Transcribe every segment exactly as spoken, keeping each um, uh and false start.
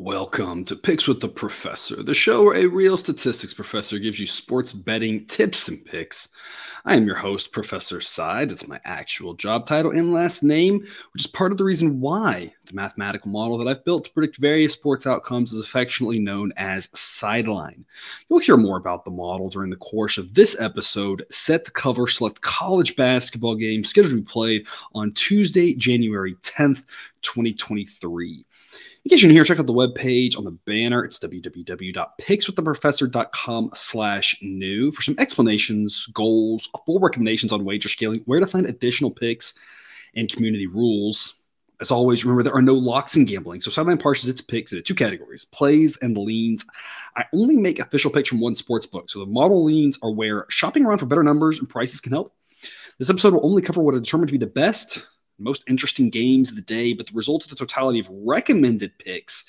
Welcome to Picks with the Professor, the show where a real statistics professor gives you sports betting tips and picks. I am your host, Professor Sides. It's my actual job title and last name, which is part of the reason why the mathematical model that I've built to predict various sports outcomes is affectionately known as Sideline. You'll hear more about the model during the course of this episode, set to cover select college basketball games scheduled to be played on Tuesday, January tenth, twenty twenty-three. In case you're new here, check out the webpage on the banner. It's w w w dot picks with the professor dot com slash new for some explanations, goals, full recommendations on wager scaling, where to find additional picks, and community rules. As always, remember there are no locks in gambling, so Sideline parses its picks into two categories, plays and leans. I only make official picks from one sports book, so the model leans are where shopping around for better numbers and prices can help. This episode will only cover what are determined to be the best, most interesting games of the day, but the results of the totality of recommended picks,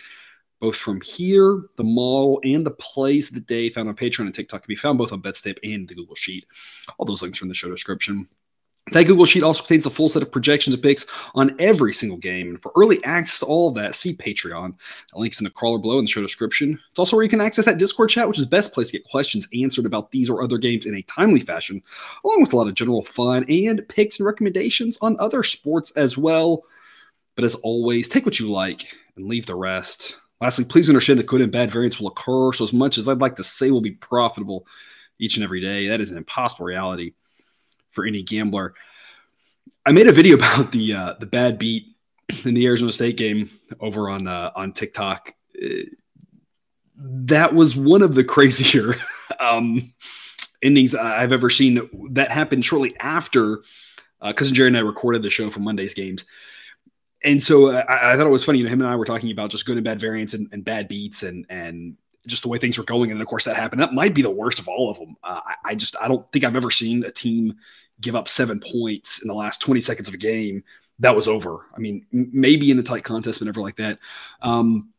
both from here, the model, and the plays of the day found on Patreon and TikTok can be found both on BetStep and the Google Sheet. All those links are in the show description. That Google Sheet also contains the full set of projections and picks on every single game. And for early access to all of that, see Patreon. The link's in the crawler below in the show description. It's also where you can access that Discord chat, which is the best place to get questions answered about these or other games in a timely fashion, along with a lot of general fun and picks and recommendations on other sports as well. But as always, take what you like and leave the rest. Lastly, please understand that good and bad variants will occur. So as much as I'd like to say we'll be profitable each and every day, that is an impossible reality for any gambler. I made a video about the uh, the bad beat in the Arizona State game over on uh, on TikTok. It, that was one of the crazier um, endings I've ever seen. That happened shortly after uh, Cousin Jerry and I recorded the show for Monday's games. And so I, I thought it was funny. You know, him and I were talking about just good and bad variants and, and bad beats and and just the way things were going. And of course that happened. That might be the worst of all of them. Uh, I, I just, I don't think I've ever seen a team give up seven points in the last twenty seconds of a game that was over. I mean, m- maybe in a tight contest, but never like that. Um,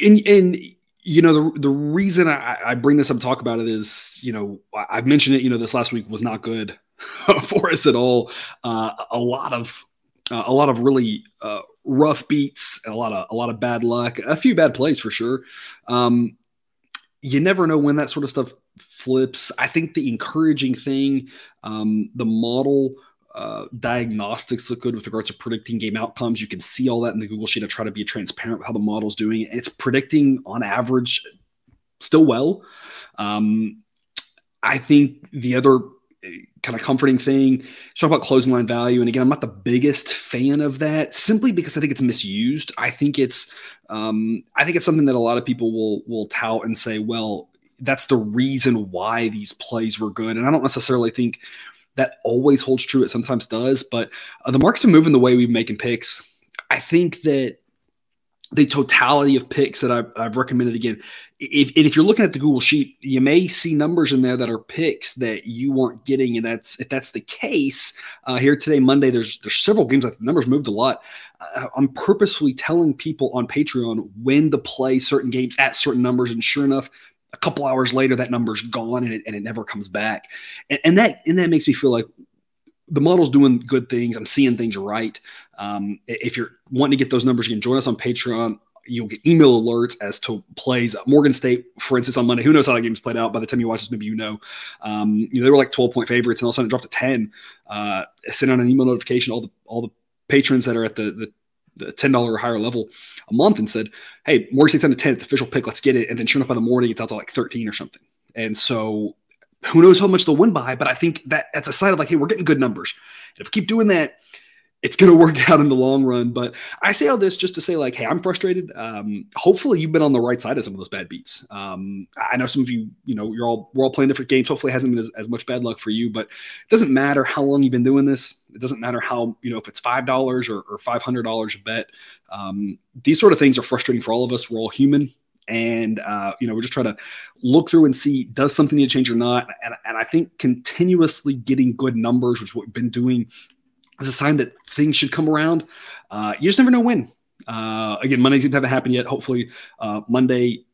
and, and, you know, the the reason I, I bring this up and talk about it is, you know, I, I've mentioned it, you know, this last week was not good for us at all. Uh, a lot of, uh, a lot of really, uh, rough beats, a lot of a lot of bad luck, a few bad plays for sure. Um, you never know when that sort of stuff flips. I think the encouraging thing, um, the model uh, diagnostics look good with regards to predicting game outcomes. You can see all that in the Google Sheet. I try to be transparent with how the model's doing. It's predicting on average still well. Um, I think the other kind of comforting thing, talk about closing line value. And again, I'm not the biggest fan of that simply because I think it's misused. I think it's, um, I think it's something that a lot of people will, will tout and say, well, that's the reason why these plays were good. And I don't necessarily think that always holds true. It sometimes does, but uh, the market's been moving the way we've been making picks. I think that the totality of picks that I've, I've recommended, again, if if you're looking at the Google Sheet, you may see numbers in there that are picks that you weren't getting, and that's if that's the case uh, here today, Monday. There's there's several games that the numbers moved a lot. Uh, I'm purposefully telling people on Patreon when to play certain games at certain numbers, and sure enough, a couple hours later, that number's gone and it and it never comes back, and, and that and that makes me feel like the model's doing good things. I'm seeing things right. Um, if you're wanting to get those numbers, you can join us on Patreon. You'll get email alerts as to plays. Morgan State, for instance, on Monday, who knows how that game's played out. By the time you watch this, maybe you know. Um, you know, they were like twelve-point favorites, and all of a sudden it dropped to ten. Uh, sent out an email notification all the all the patrons that are at the the the ten dollars or higher level a month and said, hey, Morgan State's down to ten. It's official pick. Let's get it. And then sure enough, by the morning, it's out to like thirteen or something. And so who knows how much they'll win by, but I think that that's a sign of like, hey, we're getting good numbers. And if we keep doing that, it's going to work out in the long run. But I say all this just to say like, hey, I'm frustrated. Um, hopefully you've been on the right side of some of those bad beats. Um, I know some of you, you know, you're all, we're all playing different games. Hopefully it hasn't been as, as much bad luck for you, but it doesn't matter how long you've been doing this. It doesn't matter how, you know, if it's five dollars or, or five hundred dollars a bet. Um, these sort of things are frustrating for all of us. We're all human. And, uh, you know, we're just trying to look through and see, does something need to change or not? And, and I think continuously getting good numbers, which is what we've been doing, is a sign that things should come around. Uh, you just never know when. Uh, again, Mondays haven't happened yet. Hopefully uh, Monday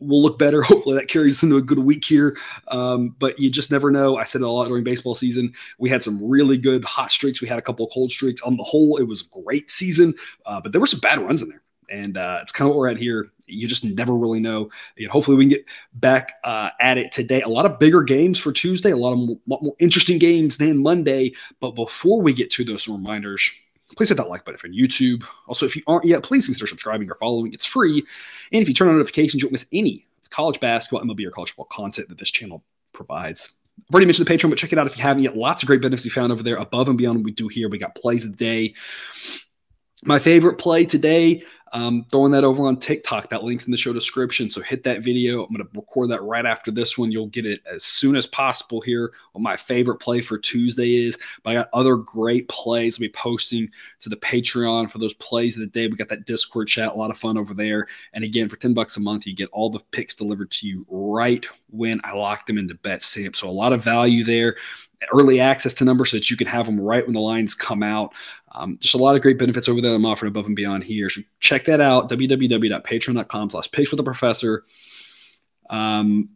will look better. Hopefully that carries us into a good week here. Um, but you just never know. I said it a lot during baseball season. We had some really good hot streaks. We had a couple of cold streaks. On the whole, it was a great season, uh, but there were some bad runs in there. And uh, it's kind of what we're at here. You just never really know. And hopefully we can get back uh, at it today. A lot of bigger games for Tuesday, a lot of more, lot more interesting games than Monday. But before we get to those reminders, please hit that like button for YouTube. Also, if you aren't yet, please consider subscribing or following. It's free. And if you turn on notifications, you won't miss any of the college basketball, M L B, or college football content that this channel provides. I've already mentioned the Patreon, but check it out if you haven't yet. Lots of great benefits you found over there above and beyond what we do here. We got plays of the day. My favorite play today, um, throwing that over on TikTok. That link's in the show description, so hit that video. I'm going to record that right after this one. You'll get it as soon as possible here. What my favorite play for Tuesday is, but I got other great plays I'll be posting to the Patreon for those plays of the day. We got that Discord chat, a lot of fun over there. And again, for ten bucks a month, you get all the picks delivered to you right when I lock them into BetStep. So a lot of value there. Early access to numbers so that you can have them right when the lines come out. Um, just a lot of great benefits over there that I'm offering above and beyond here. So check that out, www.patreon.com slash picks with the professor um,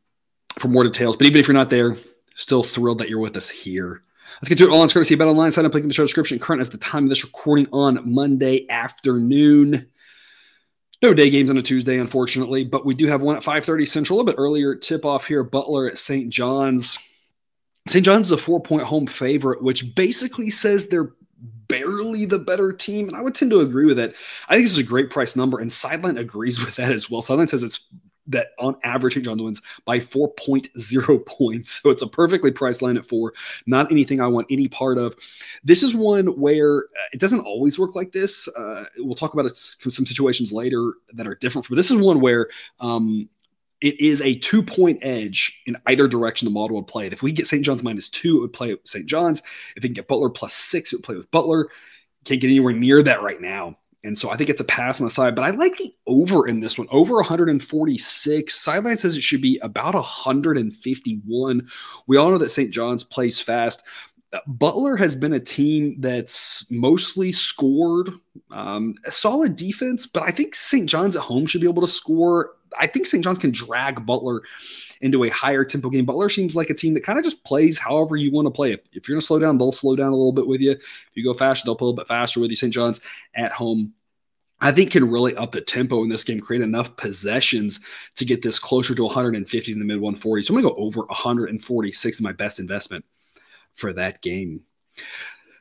for more details. But even if you're not there, still thrilled that you're with us here. Let's get to it all on screen. See Bet online, sign up, link in the show description. Current as the time of this recording on Monday afternoon. No day games on a Tuesday, unfortunately, but we do have one at five thirty Central, a little bit earlier tip-off here, Butler at Saint John's. Saint John's is a four-point home favorite, which basically says they're barely the better team, and I would tend to agree with that. I think this is a great price number, and Sideline agrees with that as well. Sideline says it's that on average Saint John's wins by four point oh points, so it's a perfectly priced line at four. Not anything I want any part of. This is one where it doesn't always work like this. Uh, we'll talk about it, some situations later that are different. But this is one where um, – it is a two-point edge in either direction the model would play it. If we get Saint John's minus two, it would play Saint John's. If we can get Butler plus six, it would play with Butler. Can't get anywhere near that right now. And so I think it's a pass on the side. But I like the over in this one, over one forty-six. Sideline says it should be about one fifty-one. We all know that Saint John's plays fast. Butler has been a team that's mostly scored, um, a solid defense, but I think Saint John's at home should be able to score. I think Saint John's can drag Butler into a higher tempo game. Butler seems like a team that kind of just plays however you want to play. If, if you're going to slow down, they'll slow down a little bit with you. If you go faster, they'll play a little bit faster with you. Saint John's at home, I think, can really up the tempo in this game, create enough possessions to get this closer to one fifty in the mid one forties. So I'm going to go over one forty-six in my best investment for that game.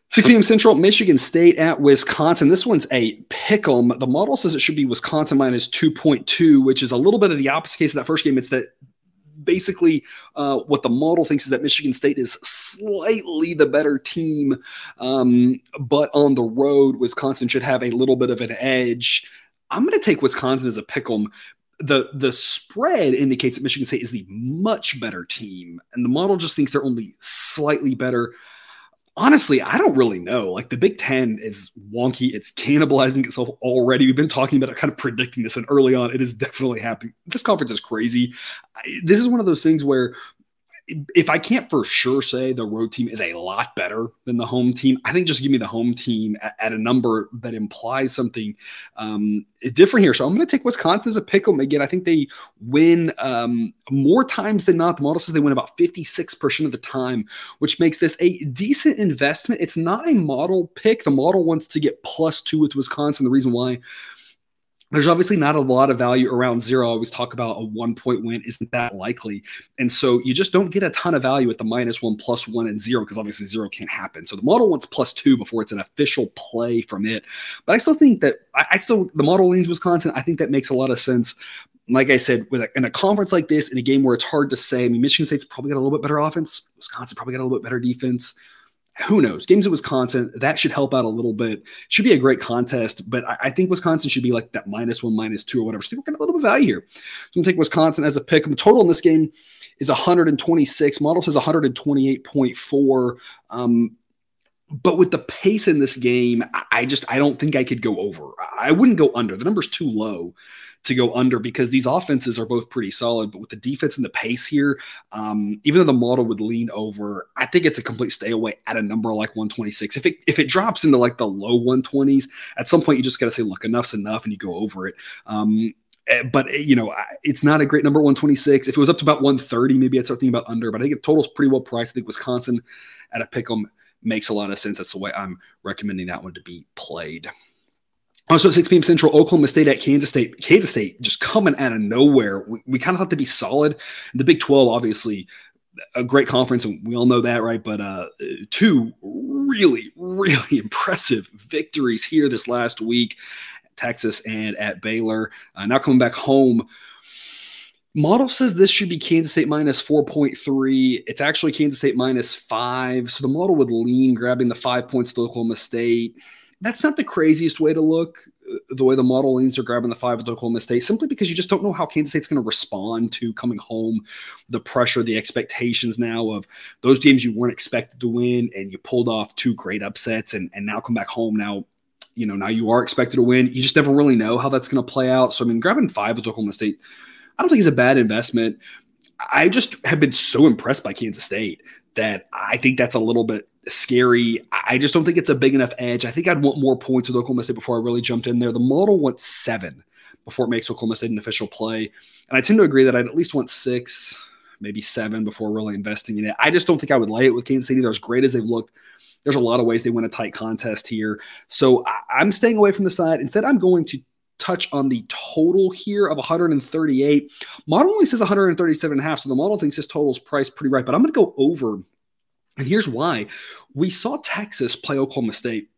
six p.m. Central, Michigan State at Wisconsin. This one's a pick'em. The model says it should be Wisconsin minus two point two, which is a little bit of the opposite case of that first game. It's that basically uh, what the model thinks is that Michigan State is slightly the better team, um, but on the road, Wisconsin should have a little bit of an edge. I'm going to take Wisconsin as a pick'em. The the spread indicates that Michigan State is the much better team, and the model just thinks they're only slightly better. Honestly, I don't really know. Like, the Big Ten is wonky. It's cannibalizing itself already. We've been talking about it, kind of predicting this, and early on, it is definitely happening. This conference is crazy. I, this is one of those things where if I can't for sure say the road team is a lot better than the home team, I think just give me the home team at, at a number that implies something um, different here. So I'm going to take Wisconsin as a pick'em again. I think they win um, more times than not. The model says they win about fifty-six percent of the time, which makes this a decent investment. It's not a model pick. The model wants to get plus two with Wisconsin. The reason why, there's obviously not a lot of value around zero. I always talk about a one-point win isn't that likely. And so you just don't get a ton of value at the minus one, plus one, and zero because obviously zero can't happen. So the model wants plus two before it's an official play from it. But I still think that I, I still the model leans Wisconsin. I think that makes a lot of sense. Like I said, with a, in a conference like this, in a game where it's hard to say, I mean, Michigan State's probably got a little bit better offense. Wisconsin probably got a little bit better defense. Who knows? Games at Wisconsin, that should help out a little bit. Should be a great contest, but I, I think Wisconsin should be like that minus one, minus two or whatever. So I think we're getting a little bit of value here. So I'm going to take Wisconsin as a pick. The total in this game is one twenty-six. Model says one twenty-eight point four. Um, but with the pace in this game, I, I just I don't think I could go over. I, I wouldn't go under. The number's too low to go under because these offenses are both pretty solid, but with the defense and the pace here, um, even though the model would lean over, I think it's a complete stay away at a number like one twenty-six. If it if it drops into like the low one twenties, at some point you just got to say, look, enough's enough, and you go over it. Um, but, you know, it's not a great number, one twenty-six. If it was up to about one thirty, maybe I'd start thinking about under, but I think the total's pretty well priced. I think Wisconsin at a pick'em makes a lot of sense. That's the way I'm recommending that one to be played. Also at six p.m. Central, Oklahoma State at Kansas State. Kansas State just coming out of nowhere. We, we kind of thought to be solid. The Big twelve, obviously, a great conference, and we all know that, right? But uh, two really, really impressive victories here this last week, Texas and at Baylor. Uh, now coming back home, model says this should be Kansas State minus four point three. It's actually Kansas State minus five. So the model would lean grabbing the five points to Oklahoma State. That's not the craziest way to look, the way the model leans are grabbing the five with Oklahoma State, simply because you just don't know how Kansas State's going to respond to coming home, the pressure, the expectations now of those games you weren't expected to win, and you pulled off two great upsets, and, and now come back home. Now, you know, now you are expected to win. You just never really know how that's going to play out. So, I mean, grabbing five with Oklahoma State, I don't think it's a bad investment. I just have been so impressed by Kansas State that I think that's a little bit scary. I just don't think it's a big enough edge. I think I'd want more points with Oklahoma State before I really jumped in there. The model wants seven before it makes Oklahoma State an official play. And I tend to agree that I'd at least want six, maybe seven before really investing in it. I just don't think I would lay it with Kansas State either. As great as they've looked, there's a lot of ways they win a tight contest here. So I'm staying away from the side. Instead, I'm going to touch on the total here of one thirty-eight. Model only says one thirty-seven and a half, so the model thinks this total is priced pretty right, but I'm going to go over, and here's why. We saw Texas play Oklahoma State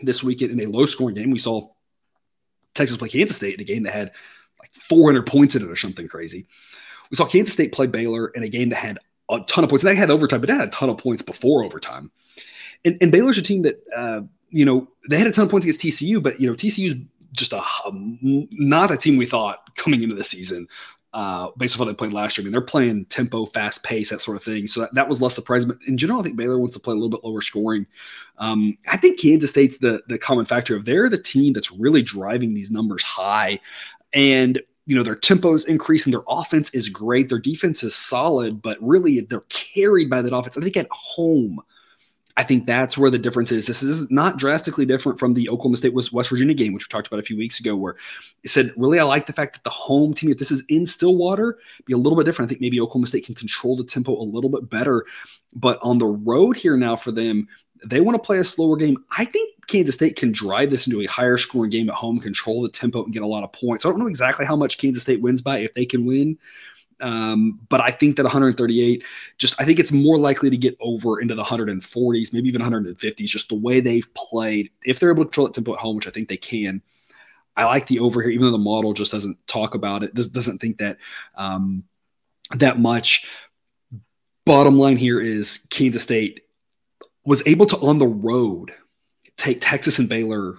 this weekend in a low-scoring game. We saw Texas play Kansas State in a game that had like four hundred points in it or something crazy. We saw Kansas State play Baylor in a game that had a ton of points. And they had overtime, but they had a ton of points before overtime. And, and Baylor's a team that, uh, you know, they had a ton of points against T C U, but, you know, T C U's just a um, not a team we thought coming into the season uh, based on how they played last year. I mean, they're playing tempo, fast pace, that sort of thing. So that, that was less surprising. But in general, I think Baylor wants to play a little bit lower scoring. Um, I think Kansas State's the the common factor of they're the team that's really driving these numbers high. And, you know, their tempo's increasing. Their offense is great. Their defense is solid, but really they're carried by that offense. I think at home, I think that's where the difference is. This is not drastically different from the Oklahoma State West Virginia game, which we talked about a few weeks ago, where it said, really, I like the fact that the home team, if this is in Stillwater, be a little bit different. I think maybe Oklahoma State can control the tempo a little bit better. But on the road here now for them, they want to play a slower game. I think Kansas State can drive this into a higher scoring game at home, control the tempo, and get a lot of points. I don't know exactly how much Kansas State wins by, if they can win. Um, but I think that one thirty-eight, just I think it's more likely to get over into the one forties, maybe even one fifties, just the way they've played. If they're able to control that tempo at home, which I think they can, I like the over here, even though the model just doesn't talk about it, just doesn't think that um, that much. Bottom line here is Kansas State was able to, on the road, take Texas and Baylor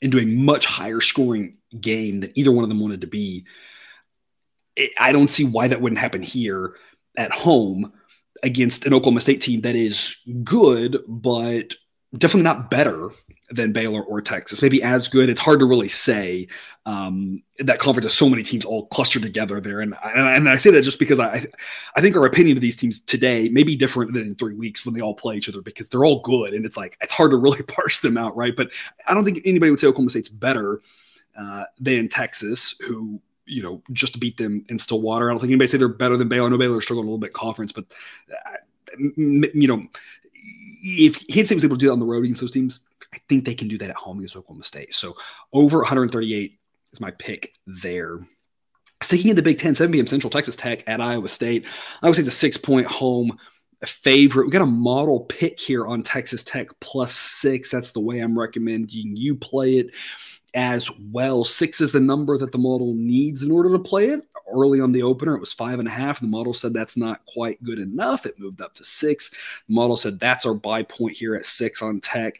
into a much higher scoring game than either one of them wanted to be. I don't see why that wouldn't happen here at home against an Oklahoma State team that is good, but definitely not better than Baylor or Texas. Maybe as good. It's hard to really say. Um, that conference has so many teams all clustered together there. And, and, I, and I say that just because I I think our opinion of these teams today may be different than in three weeks when they all play each other, because they're all good. And it's like, it's hard to really parse them out, right? But I don't think anybody would say Oklahoma State's better uh, than Texas, who – you know, just to beat them in Stillwater. I don't think anybody say they're better than Baylor. I know Baylor struggled a little bit conference, but, uh, you know, if Kansas State was able to do that on the road against those teams, I think they can do that at home against Oklahoma State. So over one thirty-eight is my pick there. Sticking in the Big Ten, seven p.m. Central, Texas Tech at Iowa State. Iowa State's a six-point home favorite. We got a model pick here on Texas Tech plus six. That's the way I'm recommending you play it as well. Six is the number that the model needs in order to play it. Early on the opener, it was five and a half. And the model said that's not quite good enough. It moved up to six. The model said that's our buy point here at six on Tech.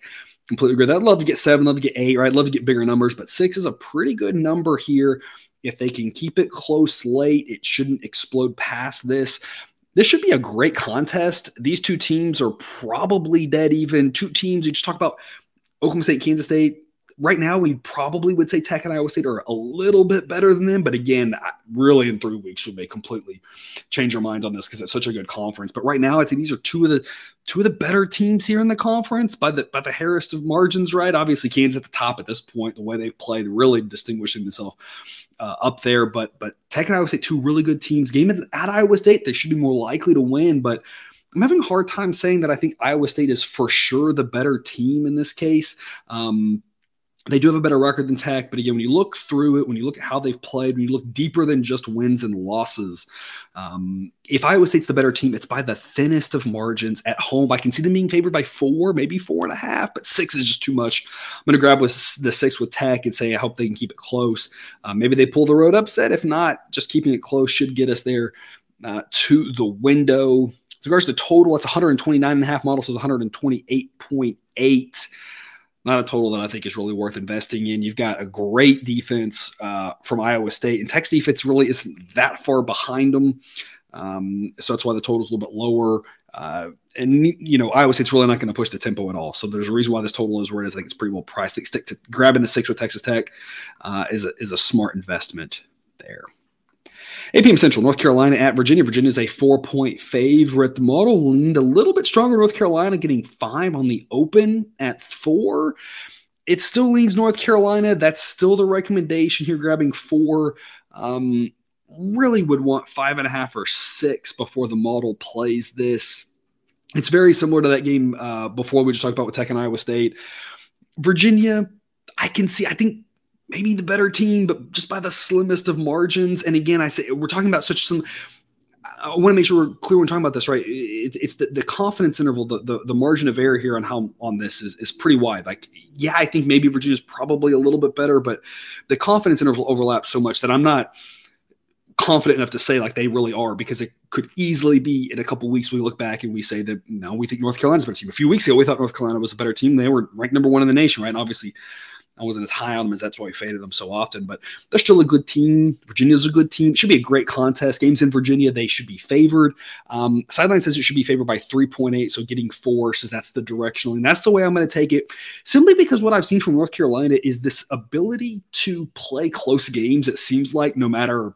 Completely agree. I'd love to get seven, love to get eight, right? Love to get bigger numbers, but six is a pretty good number here. If they can keep it close late, it shouldn't explode past this. This should be a great contest. These two teams are probably dead even. Two teams, you just talk about Oklahoma State, Kansas State. Right now, we probably would say Tech and Iowa State are a little bit better than them. But again, really in three weeks, we may completely change our minds on this because it's such a good conference. But right now, I'd say these are two of the two of the better teams here in the conference by the by the hairest of margins, right? Obviously, Kansas at the top at this point, the way they've played, really distinguishing themselves uh, up there. But but Tech and Iowa State, two really good teams. Game at Iowa State, they should be more likely to win. But I'm having a hard time saying that I think Iowa State is for sure the better team in this case. Um They do have a better record than Tech, but again, when you look through it, when you look at how they've played, when you look deeper than just wins and losses, um, if Iowa State's the better team, it's by the thinnest of margins at home. I can see them being favored by four, maybe four and a half, but six is just too much. I'm going to grab with the six with Tech and say I hope they can keep it close. Uh, maybe they pull the road upset. If not, just keeping it close should get us there uh, to the window. With regards to total, it's one twenty-nine and a half. Model says one twenty-eight point eight. Not a total that I think is really worth investing in. You've got a great defense uh, from Iowa State, and Tech's defense really isn't that far behind them. Um, so that's why the total's a little bit lower. Uh, and, you know, Iowa State's really not going to push the tempo at all. So there's a reason why this total is where it is. I think it's pretty well priced. They stick to grabbing the six with Texas Tech uh, is, a, is a smart investment there. eight p.m. Central, North Carolina at Virginia. Virginia is a four-point favorite. The model leaned a little bit stronger. North Carolina getting five on the open at four. It still leans North Carolina. That's still the recommendation here, grabbing four. Um, really would want five and a half or six before the model plays this. It's very similar to that game uh, before we just talked about with Tech and Iowa State. Virginia, I can see, I think, maybe the better team, but just by the slimmest of margins. And again, I say we're talking about such some. I want to make sure we're clear when talking about this, right? It, it's the, the confidence interval, the, the the margin of error here on how on this is is pretty wide. Like, yeah, I think maybe Virginia's probably a little bit better, but the confidence interval overlaps so much that I'm not confident enough to say like they really are, because it could easily be in a couple weeks we look back and we say that no, we think North Carolina's a better team. A few weeks ago, we thought North Carolina was a better team. They were ranked number one in the nation, right? And obviously, I wasn't as high on them as that's why we faded them so often, but they're still a good team. Virginia's a good team. It should be a great contest. Games in Virginia, they should be favored. Um, Sideline says it should be favored by three point eight, so getting four says that's the directional, and that's the way I'm going to take it, simply because what I've seen from North Carolina is this ability to play close games, it seems like, no matter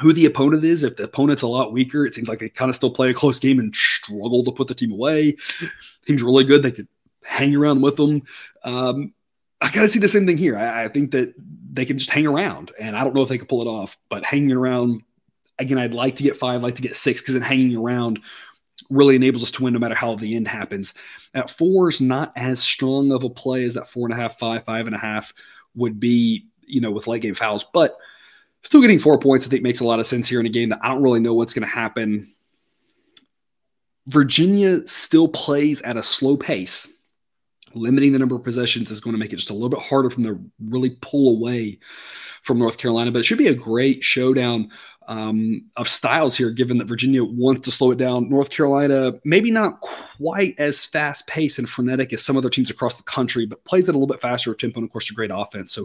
who the opponent is. If the opponent's a lot weaker, it seems like they kind of still play a close game and struggle to put the team away. Team's really good. They could hang around with them. Um, I kind of see the same thing here. I, I think that they can just hang around, and I don't know if they can pull it off, but hanging around, again, I'd like to get five, I'd like to get six, because then hanging around really enables us to win no matter how the end happens. At four is not as strong of a play as that four and a half, five, five and a half would be, you know, with late game fouls, but still getting four points, I think makes a lot of sense here in a game that I don't really know what's going to happen. Virginia still plays at a slow pace. Limiting the number of possessions is going to make it just a little bit harder for them to really pull away from North Carolina, but it should be a great showdown um, of styles here, given that Virginia wants to slow it down. North Carolina, maybe not quite as fast-paced and frenetic as some other teams across the country, but plays at a little bit faster tempo and, of course, a great offense. So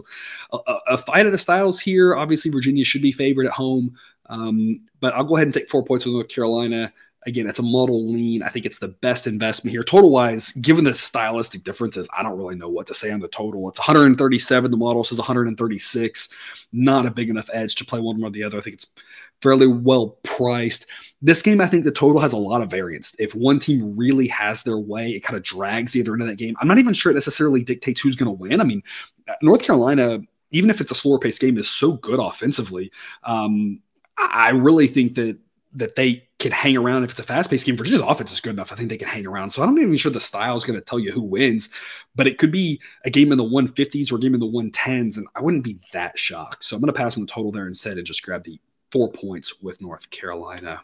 a, a fight of the styles here. Obviously, Virginia should be favored at home, um, but I'll go ahead and take four points with North Carolina. Again, it's a model lean. I think it's the best investment here. Total-wise, given the stylistic differences, I don't really know what to say on the total. It's one thirty-seven. The model says one thirty-six. Not a big enough edge to play one or the other. I think it's fairly well priced. This game, I think the total has a lot of variance. If one team really has their way, it kind of drags either end of that game. I'm not even sure it necessarily dictates who's going to win. I mean, North Carolina, even if it's a slower-paced game, is so good offensively. Um, I really think that that they can hang around. If it's a fast-paced game, Virginia's offense is good enough. I think they can hang around. So I'm not even sure the style is going to tell you who wins, but it could be a game in the one fifties or a game in the one tens, and I wouldn't be that shocked. So I'm going to pass on the total there instead and just grab the four points with North Carolina.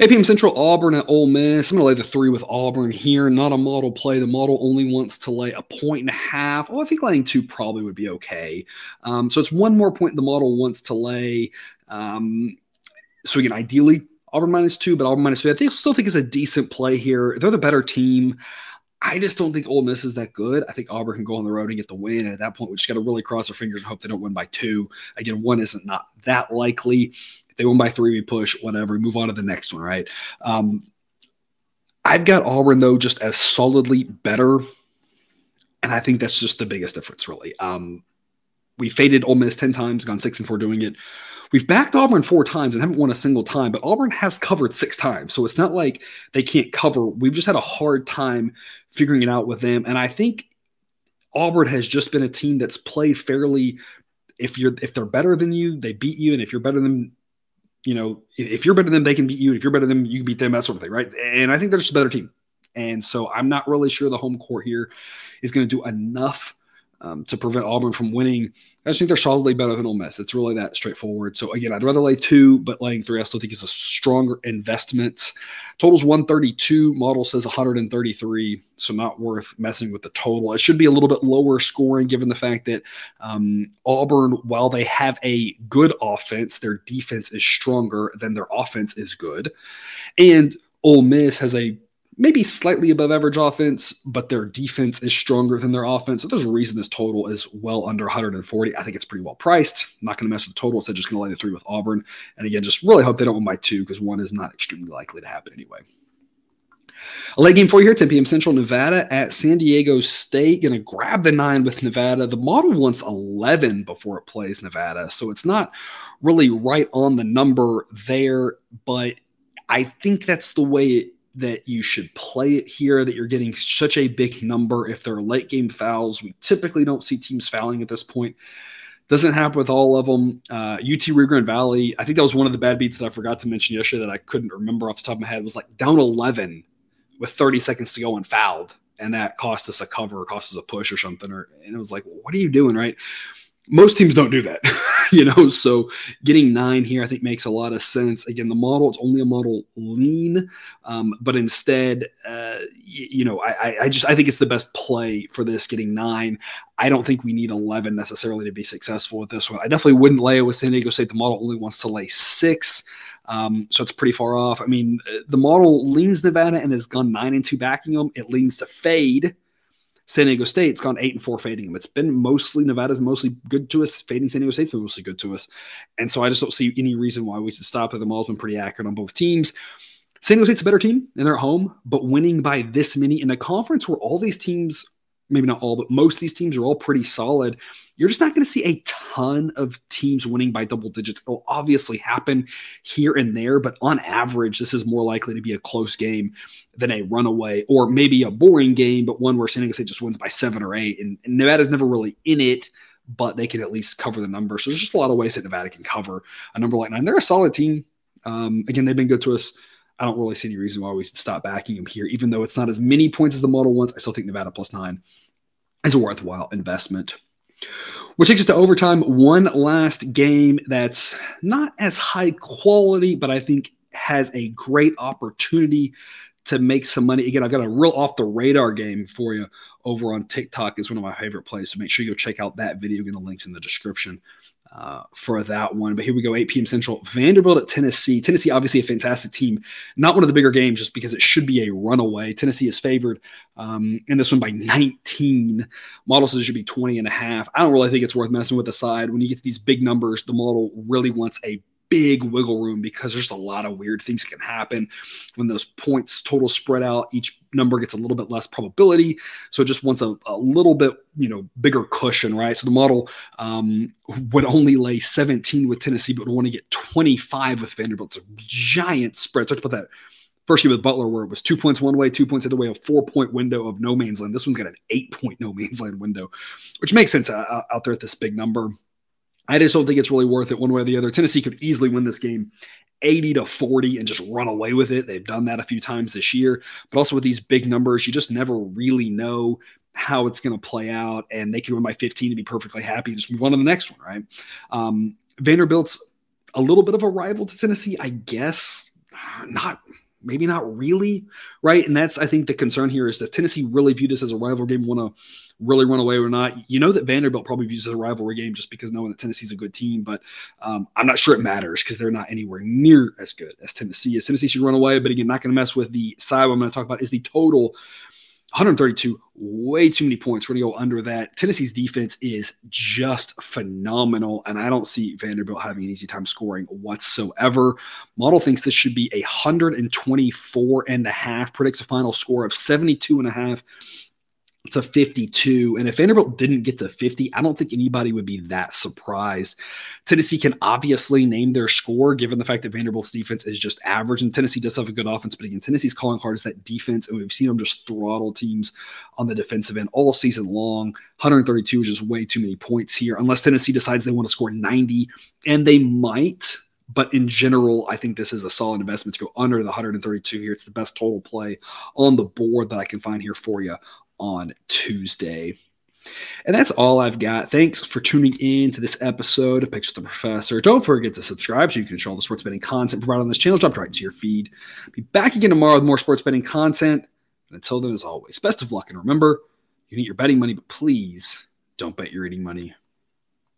eight p.m. Central, Auburn at Ole Miss. I'm going to lay the three with Auburn here. Not a model play. The model only wants to lay a point and a half. Oh, I think laying two probably would be okay. Um, so it's one more point the model wants to lay. Um, So again, ideally Auburn minus two, but Auburn minus three, I think, still think it's a decent play here. They're the better team. I just don't think Ole Miss is that good. I think Auburn can go on the road and get the win. And at that point, we just got to really cross our fingers and hope they don't win by two. Again, one isn't not that likely. If they win by three, we push, whatever, we move on to the next one, right? Um, I've got Auburn, though, just as solidly better. And I think that's just the biggest difference, really. Um, we faded Ole Miss ten times, gone six and four doing it. We've backed Auburn four times and haven't won a single time, but Auburn has covered six times. So it's not like they can't cover. We've just had a hard time figuring it out with them. And I think Auburn has just been a team that's played fairly. If you're, if they're better than you, they beat you. And if you're better than, you know, if you're better than them, they can beat you. And if you're better than them, you can beat them, that sort of thing. Right. And I think they're just a better team. And so I'm not really sure the home court here is going to do enough um, to prevent Auburn from winning. I just think they're solidly better than Ole Miss. It's really that straightforward. So, again, I'd rather lay two, but laying three I still think is a stronger investment. Total's one thirty-two. Model says one thirty-three, so not worth messing with the total. It should be a little bit lower scoring given the fact that um, Auburn, while they have a good offense, their defense is stronger than their offense is good. And Ole Miss has a maybe slightly above average offense, but their defense is stronger than their offense. So there's a reason this total is well under one forty. I think it's pretty well priced. I'm not going to mess with the total. Instead, just going to lay the three with Auburn. And again, just really hope they don't win by two because one is not extremely likely to happen anyway. A late game for you here, ten p.m. Central. Nevada at San Diego State. Going to grab the nine with Nevada. The model wants eleven before it plays Nevada. So it's not really right on the number there, but I think that's the way it that you should play it here, that you're getting such a big number. If there are late game fouls, we typically don't see teams fouling at this point. Doesn't happen with all of them. Uh, U T Rio Grande Valle, I think that was one of the bad beats that I forgot to mention yesterday that I couldn't remember off the top of my head. It was like down eleven with thirty seconds to go and fouled. And that cost us a cover, cost us a push or something. Or, and it was like, well, what are you doing, right? Most teams don't do that, you know, so getting nine here, I think makes a lot of sense. Again, the model, it's only a model lean, um, but instead, uh, y- you know, I, I just, I think it's the best play for this, getting nine. I don't think we need eleven necessarily to be successful with this one. I definitely wouldn't lay it with San Diego State. The model only wants to lay six. Um, so it's pretty far off. I mean, the model leans Nevada and has gone nine and two backing them. It leans to fade San Diego State's gone eight and four fading them. It's been mostly Nevada's mostly good to us. Fading San Diego State's been mostly good to us. And so I just don't see any reason why we should stop it. The model's been pretty accurate on both teams. San Diego State's a better team and they're at home, but winning by this many in a conference where all these teams, maybe not all, but most of these teams are all pretty solid. You're just not going to see a ton of teams winning by double digits. It'll obviously happen here and there, but on average, this is more likely to be a close game than a runaway or maybe a boring game, but one where San Diego State just wins by seven or eight. And, and Nevada's never really in it, but they can at least cover the number. So there's just a lot of ways that Nevada can cover a number like nine. They're a solid team. Um, again, they've been good to us. I don't really see any reason why we should stop backing them here, even though it's not as many points as the model wants. I still think Nevada plus nine is a worthwhile investment. Which takes us to overtime. One last game that's not as high quality, but I think has a great opportunity to make some money. Again, I've got a real off the radar game for you over on TikTok. It's one of my favorite plays. So make sure you check out that video. Again, the link's in the description. Uh, for that one. But here we go, eight p.m. Central. Vanderbilt at Tennessee. Tennessee, obviously a fantastic team. Not one of the bigger games just because it should be a runaway. Tennessee is favored um, in this one by nineteen. Model says it should be twenty and a half. I don't really think it's worth messing with the side. When you get to these big numbers, the model really wants a big wiggle room because there's a lot of weird things that can happen when those points total spread out. Each number gets a little bit less probability. So it just wants a, a little bit, you know, bigger cushion, right? So the model um, would only lay seventeen with Tennessee, but would want to get twenty-five with Vanderbilt. It's a giant spread. Talked about that first game with Butler where it was two points one way, two points the other way, a four-point window of no man's land. This one's got an eight-point no man's land window, which makes sense uh, out there at this big number. I just don't think it's really worth it one way or the other. Tennessee could easily win this game eighty to forty and just run away with it. They've done that a few times this year. But also with these big numbers, you just never really know how it's going to play out. And they could win by fifteen and be perfectly happy and just move on to the next one, right? Um, Vanderbilt's a little bit of a rival to Tennessee, I guess. Not Maybe not really, right? And that's, I think, the concern here is does Tennessee really view this as a rival game, want to really run away or not? You know that Vanderbilt probably views it as a rivalry game just because knowing that Tennessee's a good team, but um, I'm not sure it matters because they're not anywhere near as good as Tennessee is. Tennessee should run away, but again, not going to mess with the side. What I'm going to talk about is the total one thirty-two, way too many points. We're going to go under that. Tennessee's defense is just phenomenal, and I don't see Vanderbilt having an easy time scoring whatsoever. Model thinks this should be one twenty-four and a half, predicts a final score of seventy-two and a half. It's a fifty-two, and if Vanderbilt didn't get to fifty, I don't think anybody would be that surprised. Tennessee can obviously name their score, given the fact that Vanderbilt's defense is just average, and Tennessee does have a good offense, but again, Tennessee's calling card is that defense, and we've seen them just throttle teams on the defensive end all season long. one thirty-two is just way too many points here, unless Tennessee decides they want to score ninety, and they might. But in general, I think this is a solid investment to go under the one thirty-two here. It's the best total play on the board that I can find here for you on Tuesday. And that's all I've got. Thanks for tuning in to this episode of Picks with the Professor. Don't forget to subscribe so you can enjoy all the sports betting content provided on this channel. Dropped right into your feed. Be back again tomorrow with more sports betting content. And until then, as always, best of luck. And remember, you can eat your betting money, but please don't bet your eating money.